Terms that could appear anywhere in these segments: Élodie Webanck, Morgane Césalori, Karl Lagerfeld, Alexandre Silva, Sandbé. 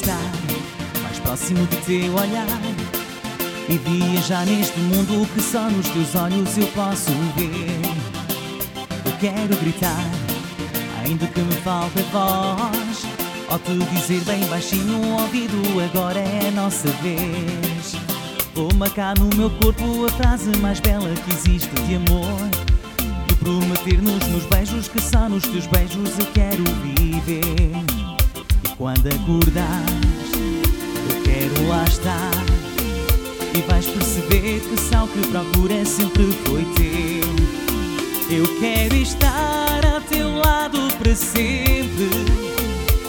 estar mais próximo do teu olhar e viajar neste mundo que só nos teus olhos eu posso ver. Eu quero gritar, ainda que me falte a voz, ou te dizer bem baixinho no ouvido, agora é a nossa vez. Vou marcar no meu corpo a frase mais bela que existe de amor, prometer-nos nos beijos que só nos teus beijos eu quero viver. E quando acordares eu quero lá estar, e vais perceber que só o que procura sempre foi teu. Eu quero estar a teu lado para sempre.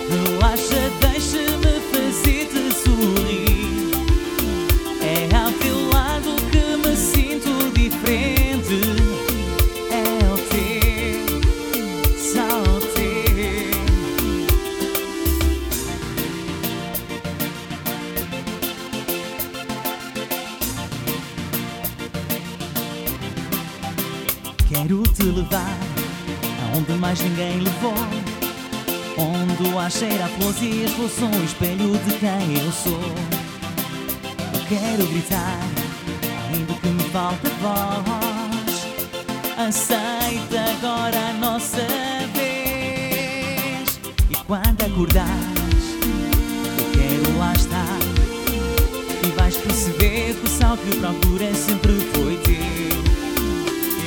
Relaxa, deixa-me fazer-te sorrir. É ao teu lado que me sinto diferente. Quero te levar aonde mais ninguém levou, onde o ar cheira a flores e as flores são o espelho de quem eu sou. Eu quero gritar, ainda que me falte voz, aceita agora a nossa vez. E quando acordares eu quero lá estar, e vais perceber que o sal que procura sempre foi teu.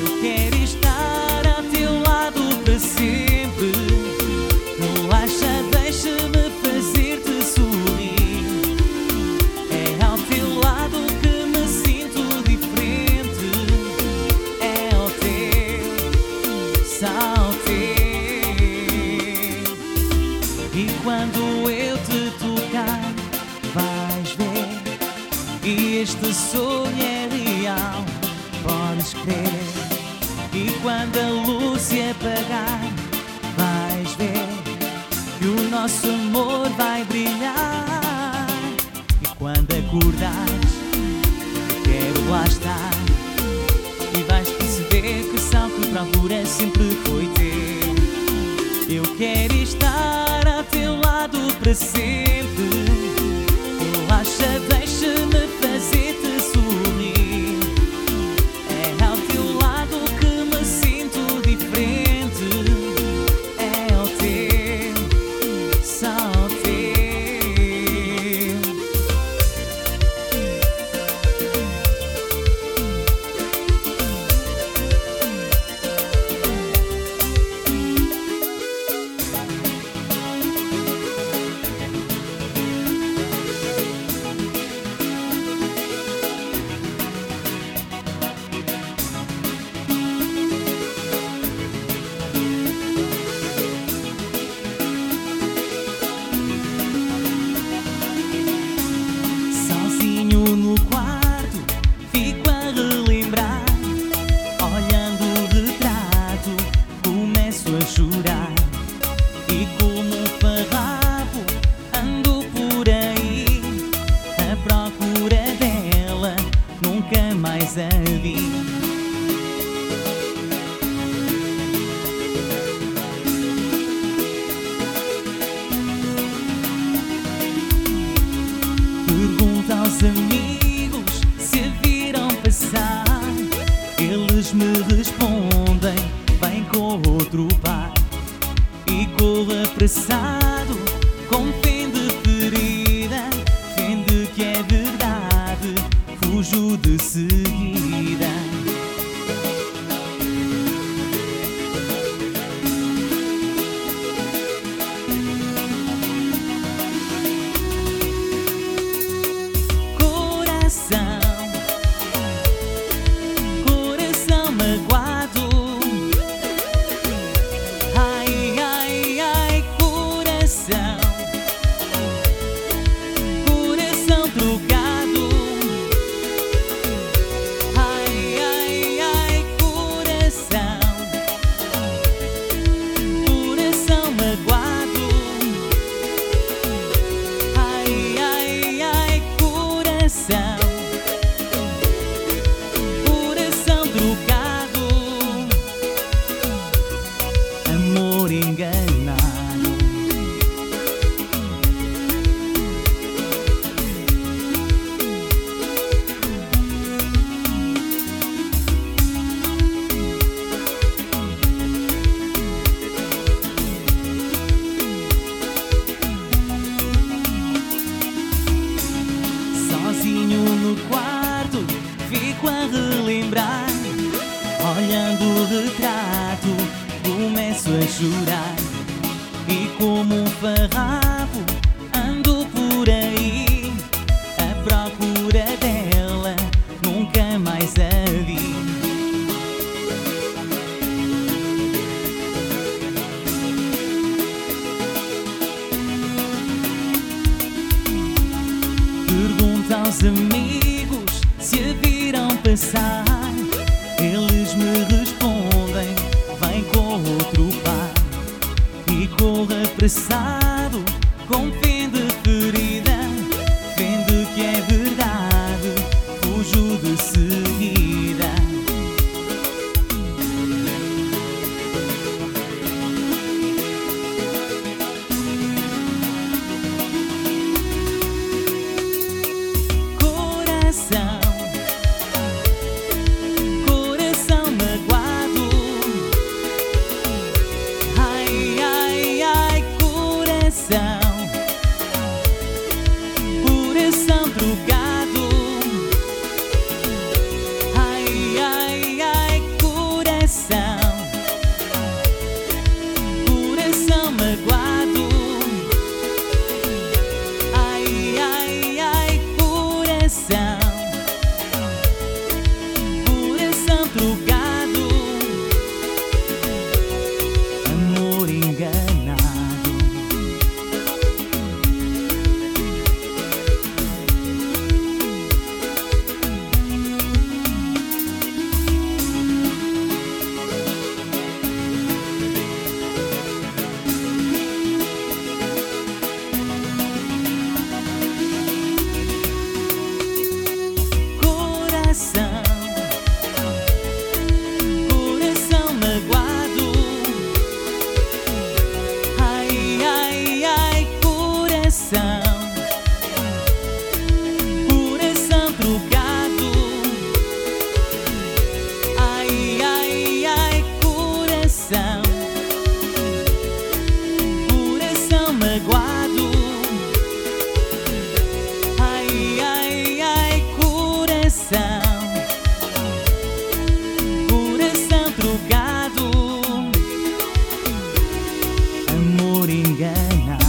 Eu quero estar a teu lado para sempre. Relaxa, deixa-me fazer-te sorrir. É ao teu lado que me sinto diferente. É ao teu, só ao teu. E quando eu te tocar, vais ver, e este sonho é real, podes crer. E quando a luz se apagar, vais ver que o nosso amor vai brilhar. E quando acordares, quero lá estar, e vais perceber que o sal que procura sempre foi teu. Eu quero estar a teu lado para sempre. Relaxa, deixa-me fazer-te sorrir. É ao teu lado que enganado. jurar, e como um farrapo ando por aí à procura dela, nunca mais a vi. Pergunta aos amigos se a viram passar, eles me respondem, vem com outro par. E corro apressado, com fim de ferida, vendo que é verdade, fujo de seguida. Coração magoado, ai, ai, ai, coração drogado, ai, ai, ai, coração magoado, ai, ai, ai, coração drogado, amor enganado. Coração magoado, ai, ai, ai, coração trocado, ai, ai, ai, coração magoado, ai, ai, ai, coração trocado, amor enganado.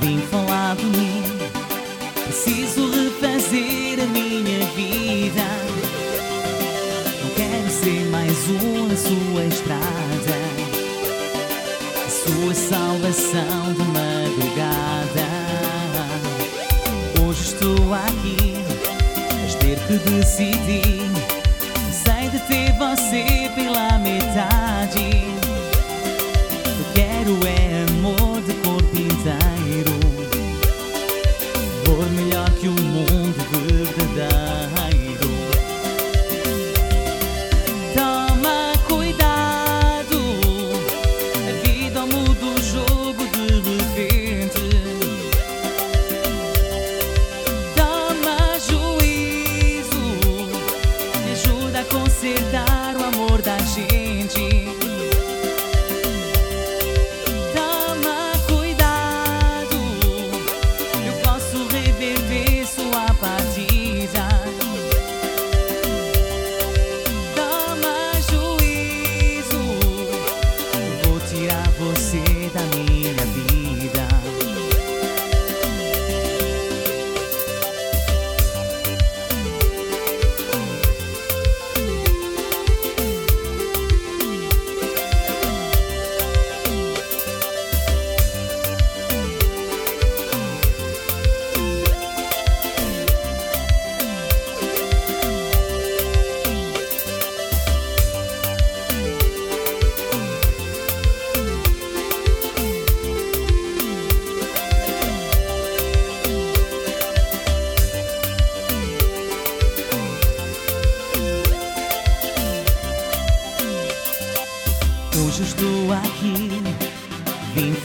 Vim falar de mim, preciso refazer a minha vida. Não quero ser mais um na sua estrada, a sua salvação de madrugada. Hoje estou aqui, mas ter que decidir. Sei de ter você pela metade. Eu quero é amor de corpo inteiro, amor melhor que o mundo verdadeiro. Toma cuidado, a vida muda o jogo de repente. Toma juízo, me ajuda a consertar o amor da gente. Da minha vida,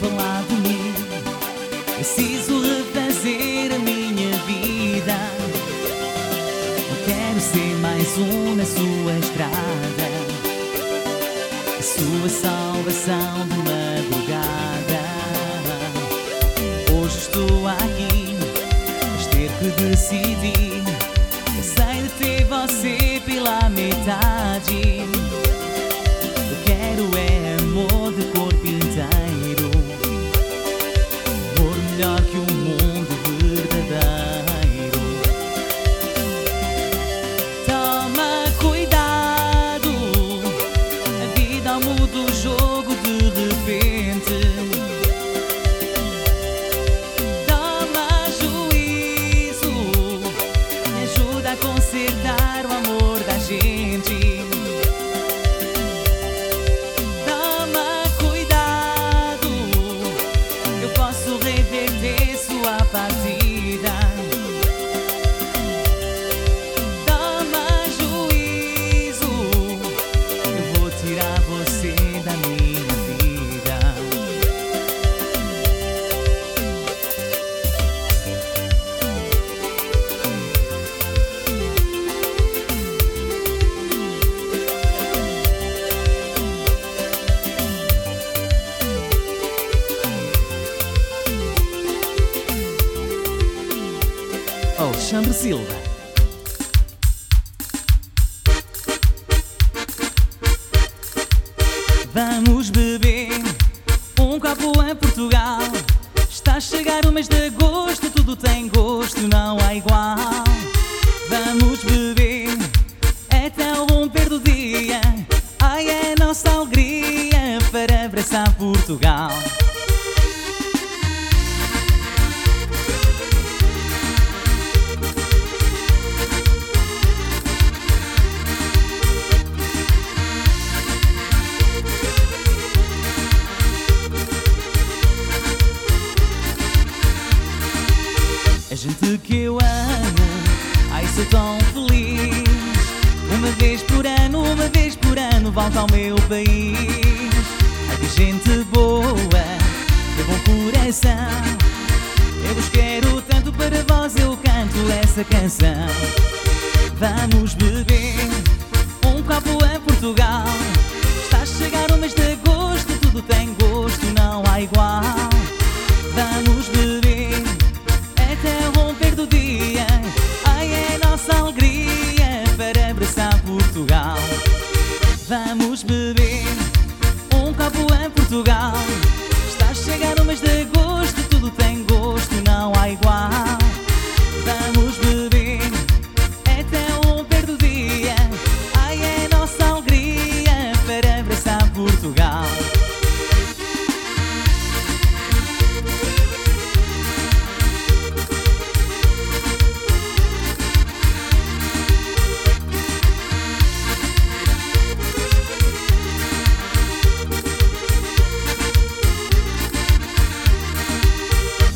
falar de mim. Preciso refazer a minha vida. Não quero ser mais um na sua estrada. A sua salvação de madrugada. Hoje estou aqui, mas ter que decidir. Cansei de ter você pela metade. Eu quero é amor de corpo inteiro, amor melhor que o mundo verdadeiro. Toma cuidado, a vida muda o jogo de repente. Toma juízo, me ajuda a consertar o amor da gente. Alexandre Silva. Vamos beber um copo em Portugal. Está a chegar o mês de agosto, tudo tem gosto, não há igual. Vamos beber até o romper do dia. Ai, é a nossa alegria para abraçar Portugal. A gente que eu amo, ai sou tão feliz. Uma vez por ano volto ao meu país. Ai que gente boa, que bom coração. Eu vos quero tanto, para vós eu canto essa canção. Vamos beber um copo em Portugal. Está a chegar o mês de agosto, tudo tem gosto, não há igual. Vamos beber até o romper do dia. Ai, é nossa alegria para abraçar Portugal. Vamos beber um copo em Portugal. Está a chegar o mês de agosto, tudo tem gosto, não há igual. Vamos beber até o romper do dia. Ai, é nossa alegria para abraçar Portugal.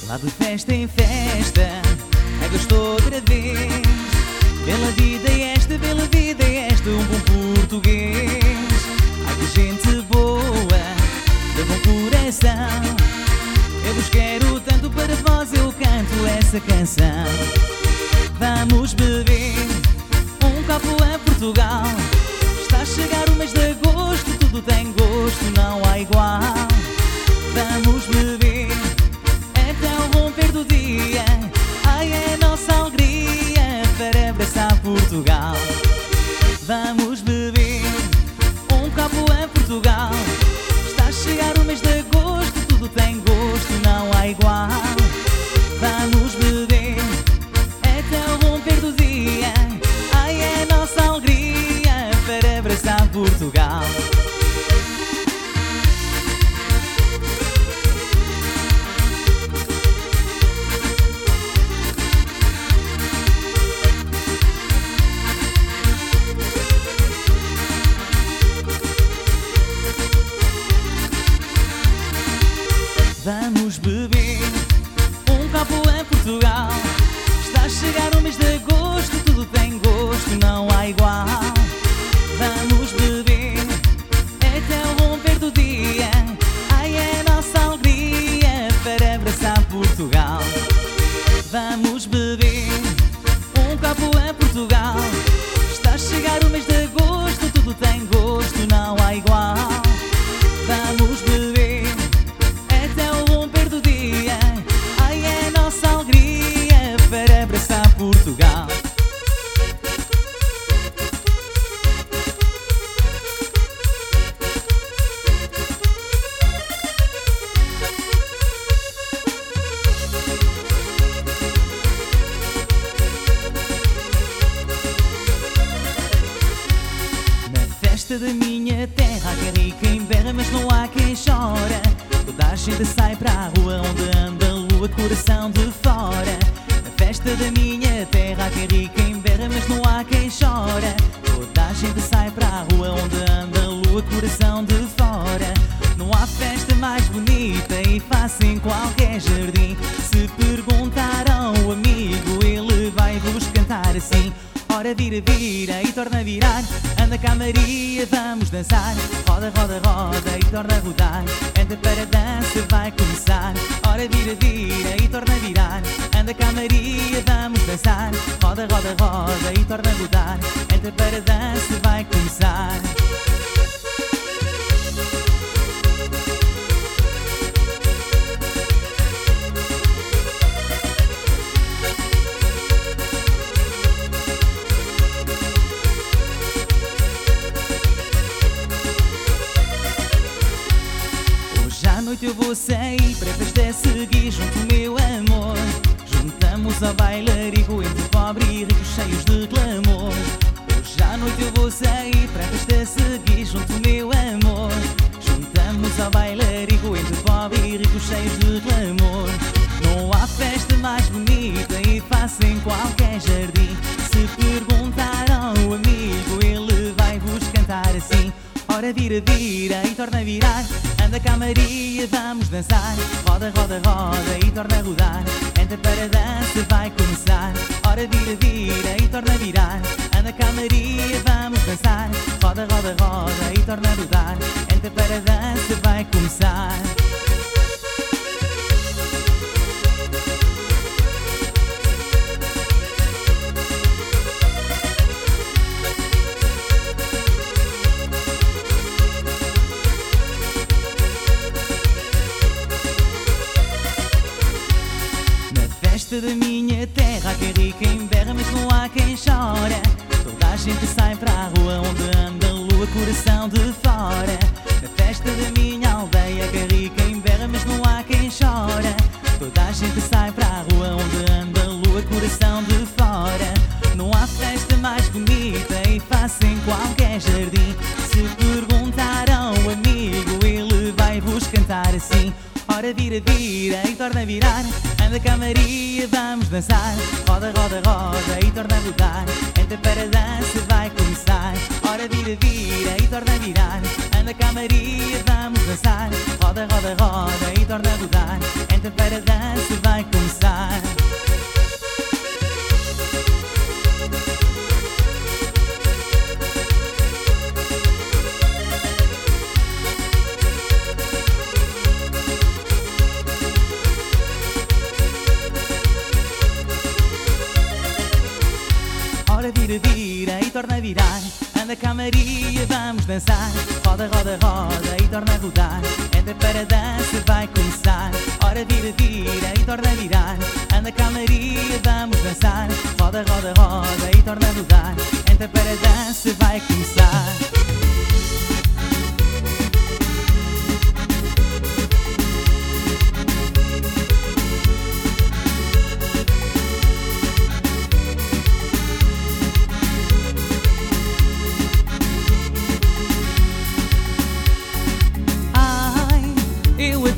Lá de festa em festa, é gosto outra vez. Bela vida é esta, um bom português. Ai que gente boa, de bom coração. Eu vos quero tanto, para vós eu canto essa canção. Vamos beber um copo em Portugal. Está a chegar o mês de agosto, tudo tem gosto, não há igual. Vamos beber até o romper do dia. Ai, é nossa alegria para abraçar Portugal. Vamos beber um copo em Portugal. Está a chegar o mês de agosto, tudo tem gosto, não há igual. Vamos beber até o romper do dia. Ai, é nossa alegria para abraçar Portugal. Vamos beber um copo em Portugal. Está a chegar o mês de agosto, tudo tem gosto, não há igual. Vamos beber até o romper do dia. Ai, é nossa alegria torcida sai para a rua onde anda a lua, coração de fora. Na festa da minha terra há quem ri, quem berra, mas não há quem chora. Toda a gente sai para a rua onde anda a lua, coração de fora. Não há festa mais bonita e fácil em qualquer jardim. Se perguntar ao amigo, ele vai-vos cantar assim. Ora vira, vira e torna a virar, anda cá Maria, vamos dançar. Roda, roda, roda e torna a rodar, anda para a dança, vai começar. Ora vira, vira e torna a virar, anda cá Maria, vamos dançar. Roda, roda, roda e torna a rodar, anda para a dança, vai começar. Hoje à noite eu vou sair para a festa seguir junto meu amor. Juntamos ao bailarico entre pobre e rico cheios de clamor. Hoje à noite eu vou sair para a festa seguir junto meu amor. Juntamos ao bailarico entre pobre e rico cheios de clamor. Não há festa mais bonita e fácil em qualquer jardim. Se perguntar ao amigo ele vai-vos cantar assim. Ora vira, vira e torna a virar, anda cá Maria, vamos dançar. Roda, roda, roda e torna a rodar, anda para a dança, vai começar. Ora vira, vira e torna a virar, anda cá Maria, vamos dançar. Roda, roda, roda e torna a rodar, anda para a dança, vai começar. Na festa da minha terra há quem ri, quem berra, mas não há quem chora. Toda a gente sai para a rua onde anda a lua, coração de fora. Na festa da minha aldeia há quem ri, quem berra, mas não há quem chora. Toda a gente sai para a rua onde anda a lua, coração de fora. Não há festa mais bonita e fácil em qualquer jardim. Se perguntar ao amigo ele vai-vos cantar assim. Ora vira, vira e torna a virar, anda cá Maria, vamos dançar. Roda, roda, roda e torna a rodar, entra para a dança, vai começar. Ora vira, vira e torna a virar, anda cá Maria, vamos dançar. Roda, roda, roda e torna a rodar, entra para a dança, vai começar. Ora vira, vira e torna a virar, anda cá Maria, vamos dançar. Roda, roda, roda e torna a rodar, entra para a dança, vai começar. Ora vira, vira e torna a virar, anda cá Maria, vamos dançar. Roda, roda, roda e torna a rodar, entra para a dança, vai começar.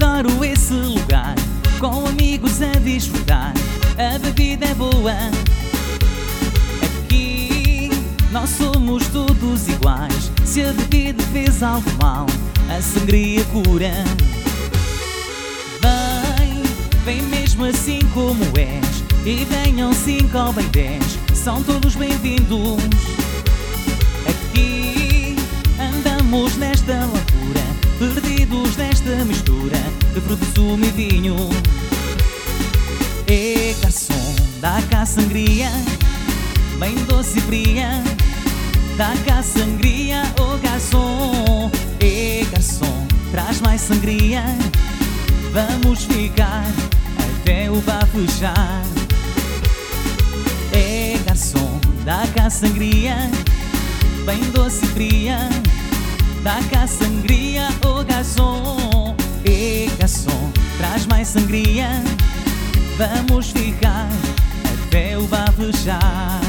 Adoro esse lugar, com amigos a desfrutar, a bebida é boa. Aqui nós somos todos iguais, se a bebida fez algo mal, a sangria cura. Vem, vem mesmo assim como és, e venham 5 ou bem 10, são todos bem-vindos. Aqui andamos nesta loucura, perdidos nesta mistura de fruto, sumo e vinho. E garçom, dá cá sangria, bem doce e fria. Dá cá sangria, oh garçom. E garçom, traz mais sangria, vamos ficar até o bar fechar. E garçom, dá cá sangria, bem doce e fria. Dá cá sangria, oh garçom. E garçom, traz mais sangria, vamos ficar até o bar fechar.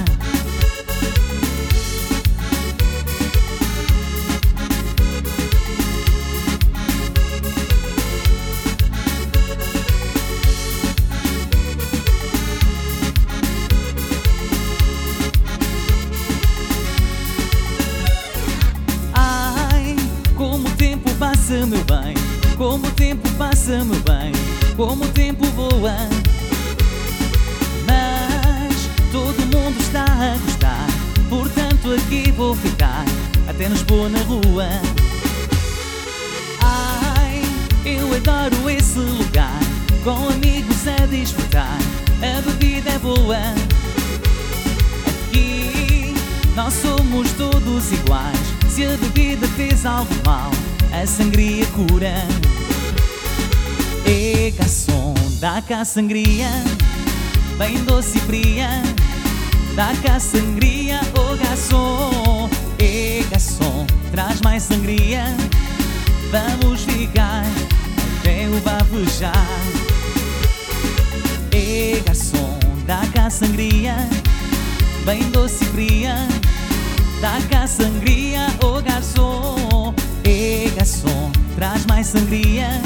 Como o tempo passa-me bem, como o tempo voa. Mas todo mundo está a gostar, portanto aqui vou ficar até nos pôr na rua. Ai, eu adoro esse lugar, com amigos a desfrutar, a bebida é boa. Aqui nós somos todos iguais, se a bebida fez algo mal, a sangria cura. E garçom, dá cá sangria, bem doce e fria. Dá cá sangria, oh garçom. E garçom, traz mais sangria, vamos ficar até o bar fechar. E garçom, dá cá sangria, bem doce e fria. Dá cá sangria, oh garçom. E garçom, traz mais sangria,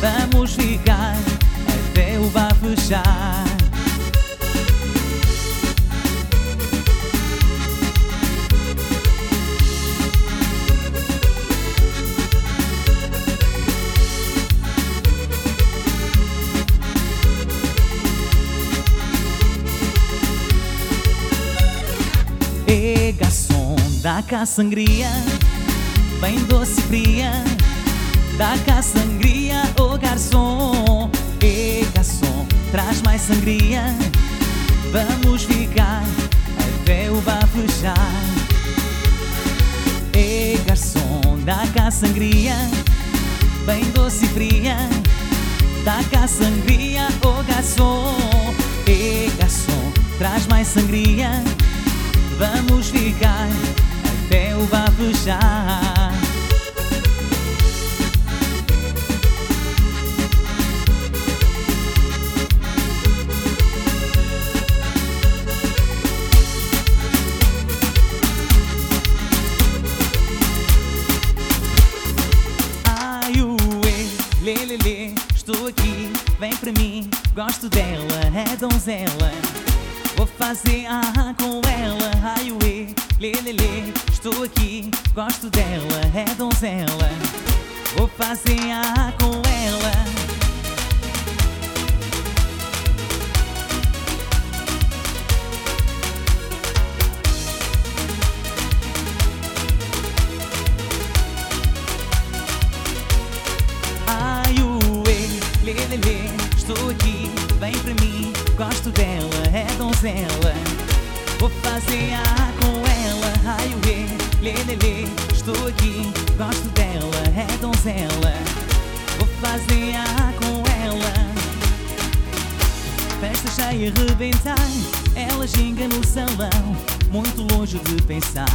vamos ficar até o bar fechar. E garçom, dá cá sangria, bem doce e fria. Dá cá sangria, oh garçom. E garçom, traz mais sangria, vamos ficar até o bar fechar. E garçom, dá cá sangria, bem doce e fria. Dá cá sangria, oh garçom. E garçom, traz mais sangria, vamos ficar até o bar fechar. Ai, uê, lê, lê, lê, estou aqui, vem pra mim, gosto dela, é donzela. Vou fazer ah com ela, ai uê, lê, lê, lê, estou aqui, gosto dela, é donzela. Vou fazer ah com ela. Ai uê, lê, lê, lê, estou aqui, vem pra mim, gosto dela, é donzela. Vou fazer ah com ela, ai uê, lê, lê, lê, estou aqui, gosto dela, é donzela. Vou fazer ah com ela. Festa cheia a rebentar, ela ginga no salão, muito longe de pensar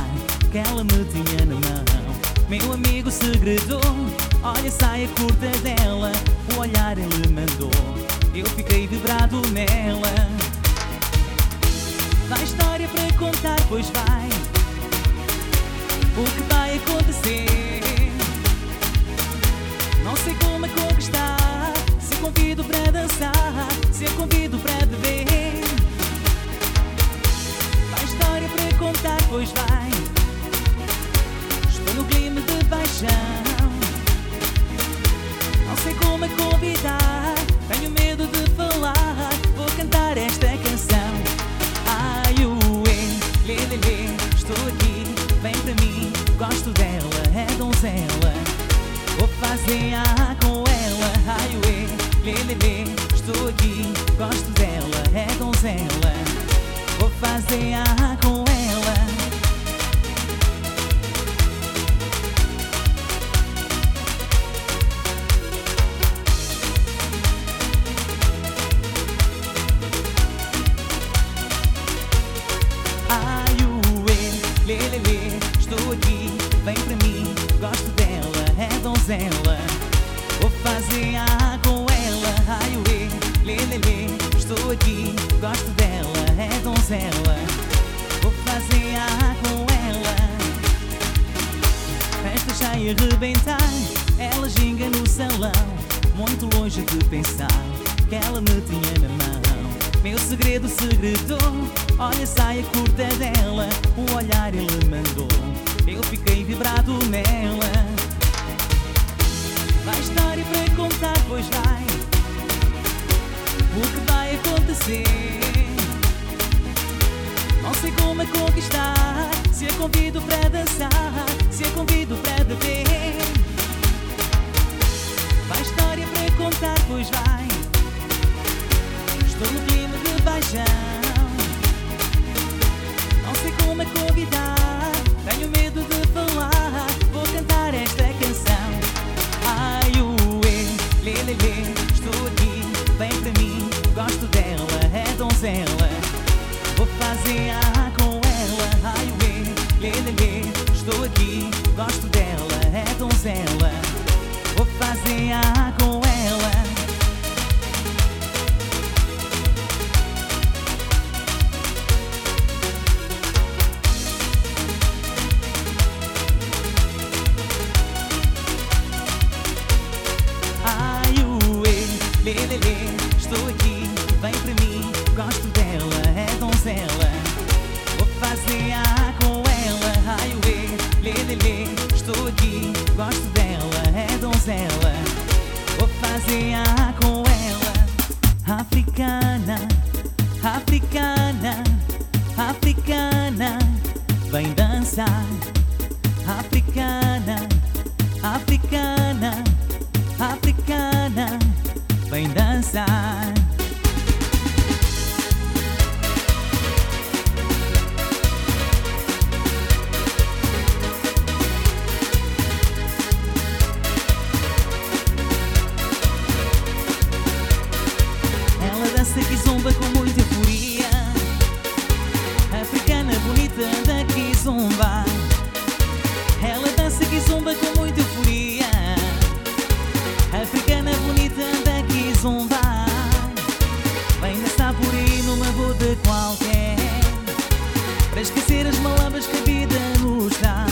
que ela me tinha na mão. Meu amigo segredou, olha a saia curta dela, o olhar ele mandou, eu fiquei vibrado nela. Vai história para contar, pois vai, o que vai acontecer? Não sei como a conquistar, se convido para dançar, se convido para beber. Vai história para contar, pois vai, estou no clima de paixão. Não sei como a convidar, tenho medo de falar, vou cantar esta canção. Ai uê, lê, lê, lê, estou aqui, vem pra mim, gosto dela, é donzela. Vou fazer ah com ela, ai uê, lê, lê, lê, estou aqui, gosto dela, é donzela. Vou fazer ah com ela. Lê, lê, lê, estou aqui, vem pra mim, gosto dela, é donzela. Vou fazer ah com ela, ai uê, lê, lê, lê, estou aqui, gosto dela, é donzela. Vou fazer ah com ela. Festa cheia a rebentar, ela ginga no salão, muito longe de pensar que ela me tinha na mão. Meu segredo segredou, olha a saia curta dela, o olhar ele mandou, eu fiquei vibrado nela. Vai história pra contar, pois vai. O que vai acontecer? Não sei como é conquistar, se é convido pra dançar, se é convido pra beber. Vai história pra contar, pois vai. Estou no clima de paixão. Não sei como é convidar, tenho medo de falar. Vou cantar esta canção. Ai, ué, lê, lê, lê. Estou aqui, vem pra mim. Gosto dela, é donzela. Vou fazer a com ela. Ai, ué, lê, lê, lê. Estou aqui, gosto dela, é donzela. Vou fazer a com ela. Lê, lê, lê, estou aqui, vem pra mim. Gosto dela, é donzela. Vou fazer a com ela. Ai, ué, lê, lê, lê, estou aqui. Gosto dela, é donzela. Vou fazer a com ela. Africana, africana, africana, vem dançar. Africana, africana, africana, vem dançar. Ela dança que zumba com muita euforia. Africana bonita anda que zumba. Ela dança que zumba com muita euforia. Africana bonita anda zombar. Vem dançar por aí numa boda qualquer, para esquecer as malabas que a vida nos dá.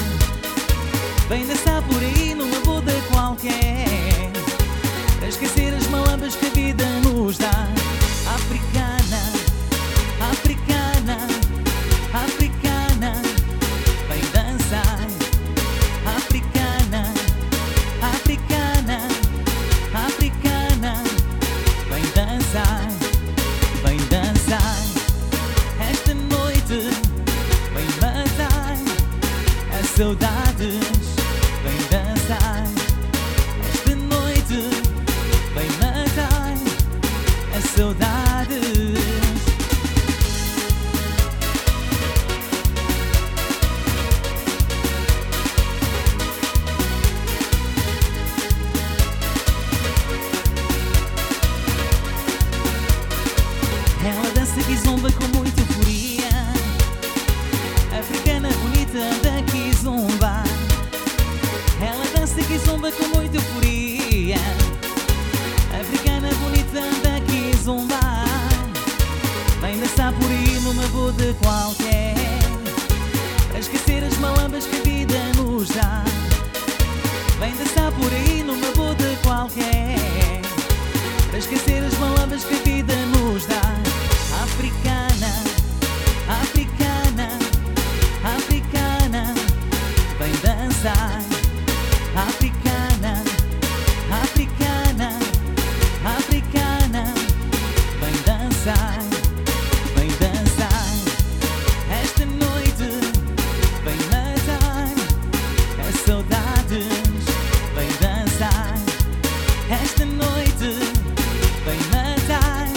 Vem dançar por aí numa boda qualquer, para esquecer as malabas que a vida nos dá. Africana, africana, africana, vem dançar. Africana, africana, africana, vem dançar esta noite, vem matar as saudades. Vem dançar esta noite, vem matar as saudades. Ela dança que zumba com muita euforia. Africana bonita anda que zumba. Ela dança que zumba com muita euforia. Africana bonita anda que zumba. Vem dançar por aí numa boda qualquer, para esquecer as malambas que a vida nos dá. Vem dançar por aí numa boda qualquer, para esquecer as malambas que a vida nos dá. Africana, africana, africana, vem dançar. Africana, africana, africana, vem dançar. Vem dançar esta noite, vem matar as saudades. Vem dançar esta noite, vem matar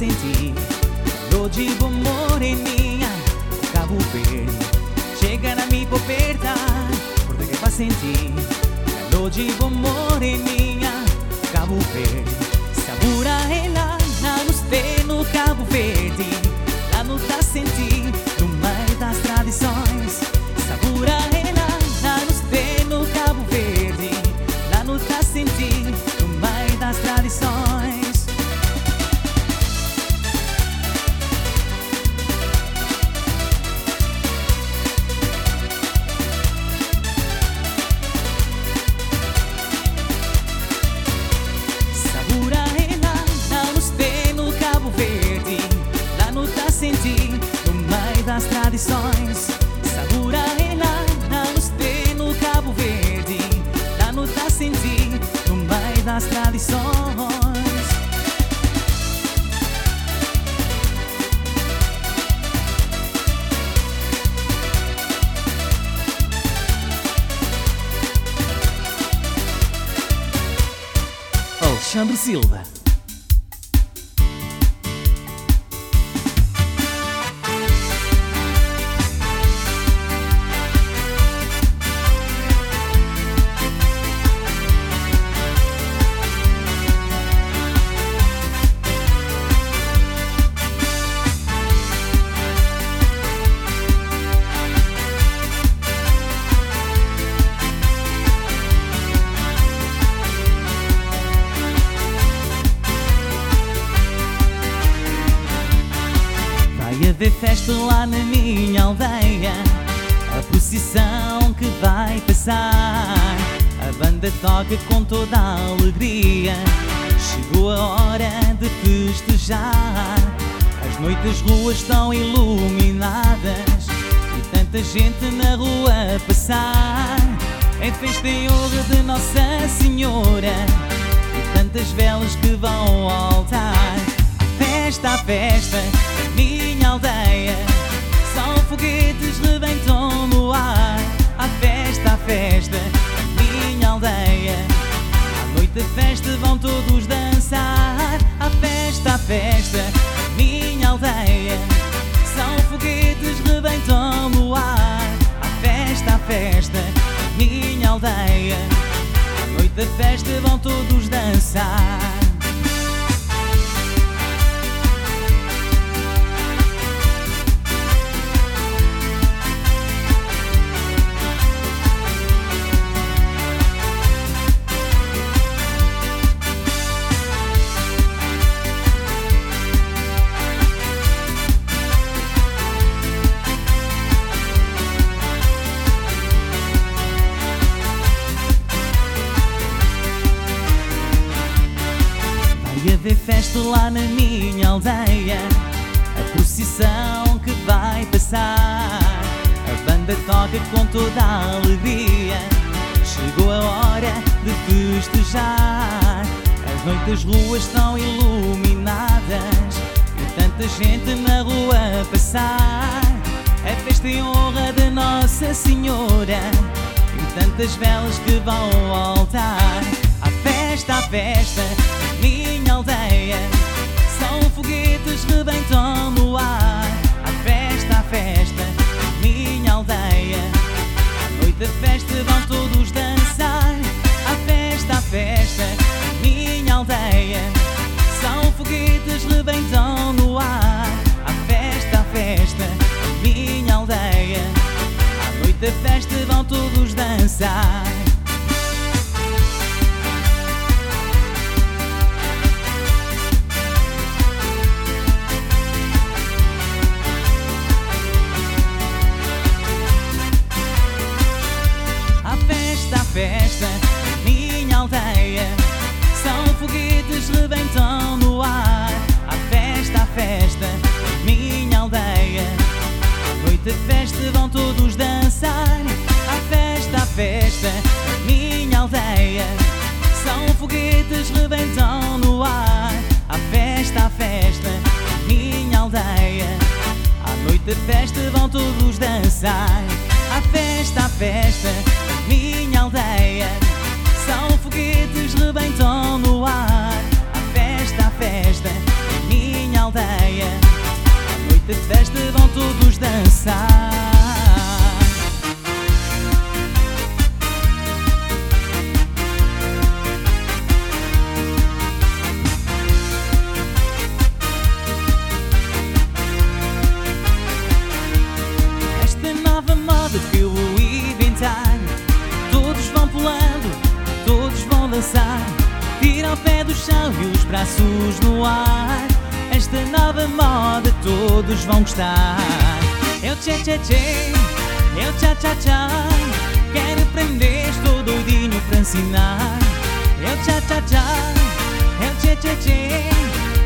senti. Lo dico moreninha, Cabo Verde, chega na minha coberta, porque que faz sentir. Lo dico moreninha, Cabo Verde, sabura ela na usted no Cabo Verde, lá não tá sentindo no meio das tradições. Sabura ela na usted no Cabo Verde, lá não tá sentindo no meio das tradições. Tradições, sabura ela não nos tem no Cabo Verde, lá não tá sentindo no meio das tradições. Alexandre Silva. Vai haver festa lá na minha aldeia, a procissão que vai passar. A banda toca com toda a alegria, chegou a hora de festejar. As noites ruas estão iluminadas e tanta gente na rua a passar. É festa em honra de Nossa Senhora e tantas velas que vão ao altar. Festa a festa minha aldeia, só foguetes rebentam no ar. À festa, minha aldeia, à noite a festa vão todos dançar. À festa, minha aldeia, só foguetes rebentam no ar. À festa, minha aldeia, à noite a festa vão todos dançar. Vai haver festa lá na minha aldeia, a procissão que vai passar. A banda toca com toda a alegria, chegou a hora de festejar. As noites ruas estão iluminadas e tanta gente na rua a passar. É festa em honra de Nossa Senhora e tantas velas que vão ao altar. À festa, minha aldeia, são foguetes rebentam no ar. À festa, minha aldeia, à noite a festa vão todos dançar. À festa, minha aldeia, são foguetes rebentam no ar. À festa, minha aldeia, à noite a festa vão todos dançar. Festa, minha aldeia, são foguetes rebentam no ar. À festa, minha aldeia, à noite a festa vão todos dançar. À festa, minha aldeia, são foguetes rebentam no ar. À festa, minha aldeia, à noite a festa vão todos dançar. À festa, minha aldeia, são foguetes rebentam no ar. À festa, minha aldeia, de festa vão todos dançar. Esta nova moda que eu vou inventar, todos vão pulando, todos vão dançar, tira o pé do chão e os braços no ar. Esta nova moda todos vão gostar. É o tchê-tchê-tchê, é o tchá-tchá-tchá, quero aprender, estou doidinho para ensinar. É o tchá-tchá-tchá, é o tchê-tchê-tchê,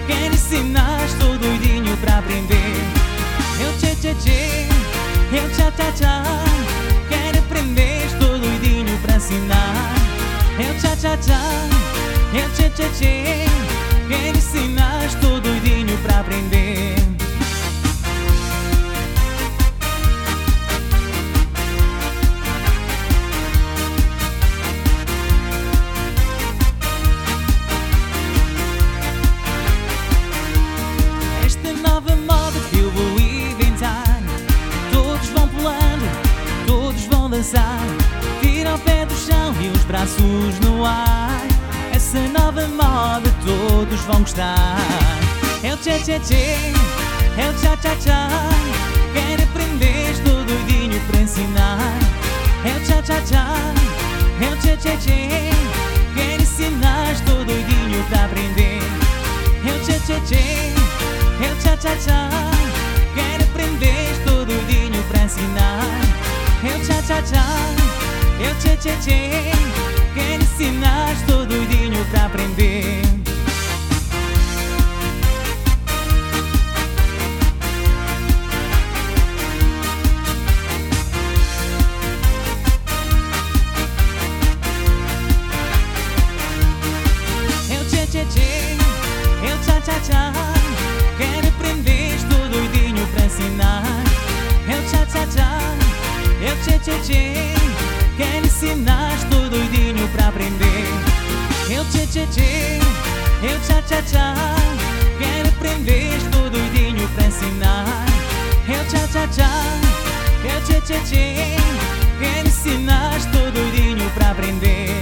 quero ensinar, estou doidinho para aprender. É o tchê-tchê-tchê, é o tchá-tchá-tchá, quero aprender, estou doidinho para ensinar. É o tchá-tchá-tchá, é o tchê-tchê-tchê, quero ensinar, estou doidinho para aprender. Esta nova moda que eu vou inventar, todos vão pulando, todos vão dançar, tira o pé do chão e os braços no ar. Essa nova moda todos vão gostar. É o tchê-tchê-tchê, é o tchá-tchá-tchá, quero aprender, estou doidinho para ensinar. É o tchá-tchá-tchá, é o tchê-tchê-tchê, quero ensinar, estou doidinho para aprender. É o tchê-tchê-tchê, é o tchá-tchá-tchá, quero aprender, estou doidinho para ensinar. É o tchá-tchá-tchá, é o tchê-tchê-tchê, quero ensinar, estou doidinho para aprender. É o tchê-tchê-tchê, é o tchá-tchá-tchá, quero aprender, estou doidinho para ensinar. É o tchá-tchá-tchá, é o tchê-tchê-tchê, quero ensinar, estou doidinho para aprender. Eu tchê-tchê-tchê, eu tchá-tchá-tchá, quero aprender, estou doidinho para ensinar. Eu tchá-tchá-tchá, eu tchê-tchê-tchê, quero ensinar, estou doidinho para aprender.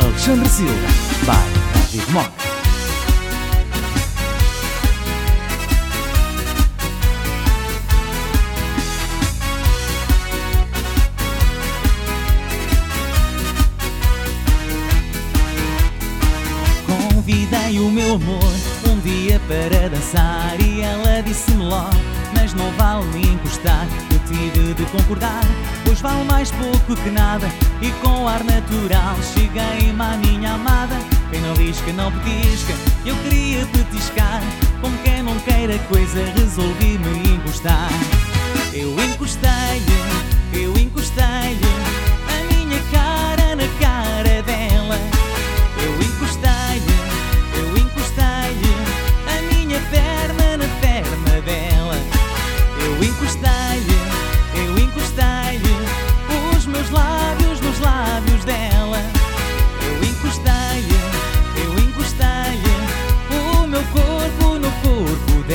Alexandre Silva, by David Monk. Convidei o meu amor um dia para dançar e ela disse-me logo, mas não vale me encostar. Eu tive de concordar, pois vale mais pouco que nada. E com ar natural cheguei-me à minha amada. Quem não risca não petisca, eu queria petiscar. Como quem não queira coisa, resolvi-me encostar. Eu encostei-lhe, eu encostei-lhe, a minha cara na cara dela. Eu encostei-lhe, eu encostei-lhe, a minha perna na perna dela. Eu encostei-lhe, eu encostei-lhe, os meus lábios nos lábios dela. Eu encostei-lhe, eu encostei-lhe, o meu corpo no corpo dela.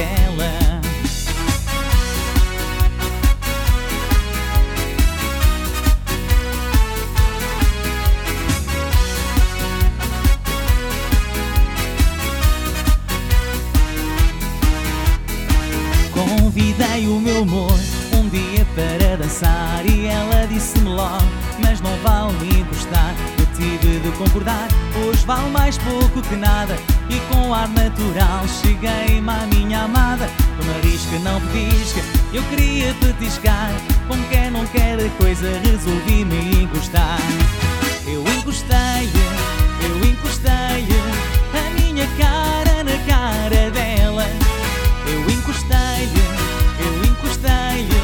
Convidei o meu amor um dia para dançar e ela disse-me logo, mas não vale me encostar. Eu tive de concordar, pois vale mais pouco que nada. E com ar natural cheguei-me à minha amada. Como arrisca não petisca, eu queria petiscar. Como quem não quer a coisa, resolvi-me encostar. Eu encostei-lhe, eu encostei-lhe, a minha cara na cara dela. Eu encostei-lhe, eu encostei-lhe,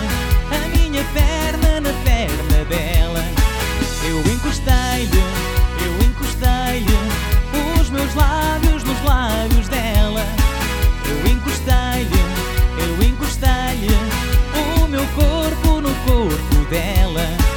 a minha perna na perna dela. Eu encostei-lhe, eu encostei-lhe, os meus lábios nos lábios dela. Eu encostei-lhe, eu encostei-lhe, o meu corpo no corpo dela.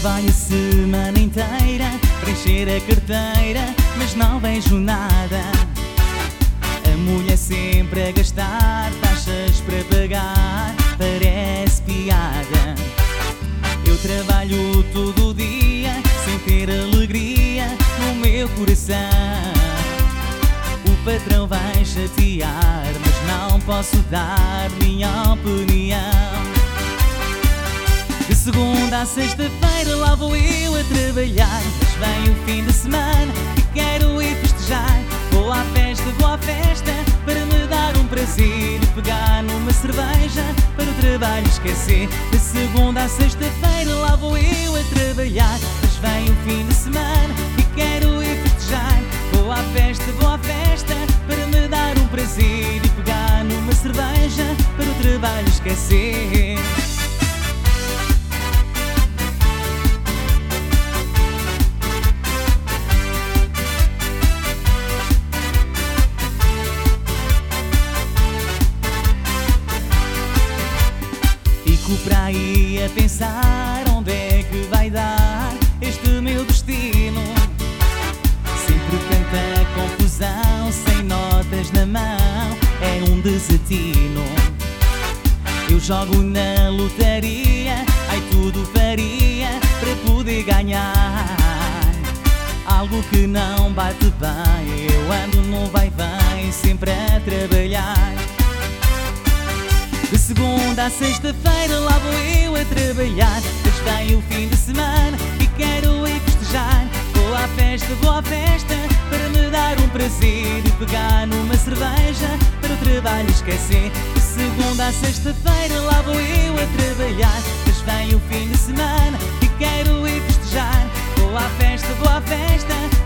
trabalho a semana inteira para encher a carteira, mas não vejo nada. A mulher sempre a gastar, taxas para pagar, parece piada. Eu trabalho todo o dia sem ter alegria no meu coração. O patrão vai chatear, mas não posso dar minha opinião. De segunda a sexta-feira lá vou eu a trabalhar, mas vem o fim de semana e quero ir festejar. Vou à festa para me dar um prazer, pegar numa cerveja para o trabalho esquecer. De segunda a sexta-feira lá vou eu a trabalhar, mas vem o fim de semana e quero ir festejar. Vou à festa para me dar um prazer, pegar numa cerveja para o trabalho esquecer. Fico para aí a pensar onde é que vai dar este meu destino. Sempre tanta confusão, sem notas na mão, é um desatino. Eu jogo na lotaria, ai tudo faria para poder ganhar. Algo que não bate bem, eu ando no vai-vem, sempre a trabalhar. De segunda a sexta-feira lá vou eu a trabalhar, mas vem o fim de semana e quero ir festejar. Vou à festa para me dar um prazer e pegar numa cerveja para o trabalho esquecer. De segunda a sexta-feira lá vou eu a trabalhar, mas vem o fim de semana e quero ir festejar. Vou à festa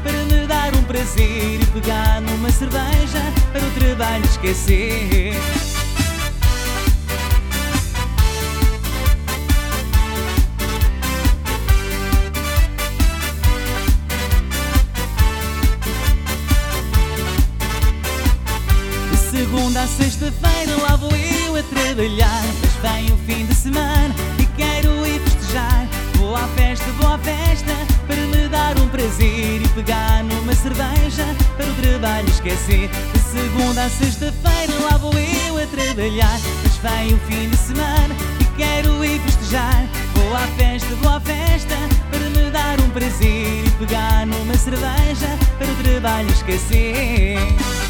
para me dar um prazer e pegar numa cerveja para o trabalho esquecer. Segunda a sexta-feira lá vou eu a trabalhar, mas vem o fim de semana e quero ir festejar. Vou à festa para me dar um prazer e pegar numa cerveja para o trabalho esquecer. De segunda a sexta-feira lá vou eu a trabalhar, mas vem o fim de semana e quero ir festejar. Vou à festa para me dar um prazer e pegar numa cerveja para o trabalho esquecer.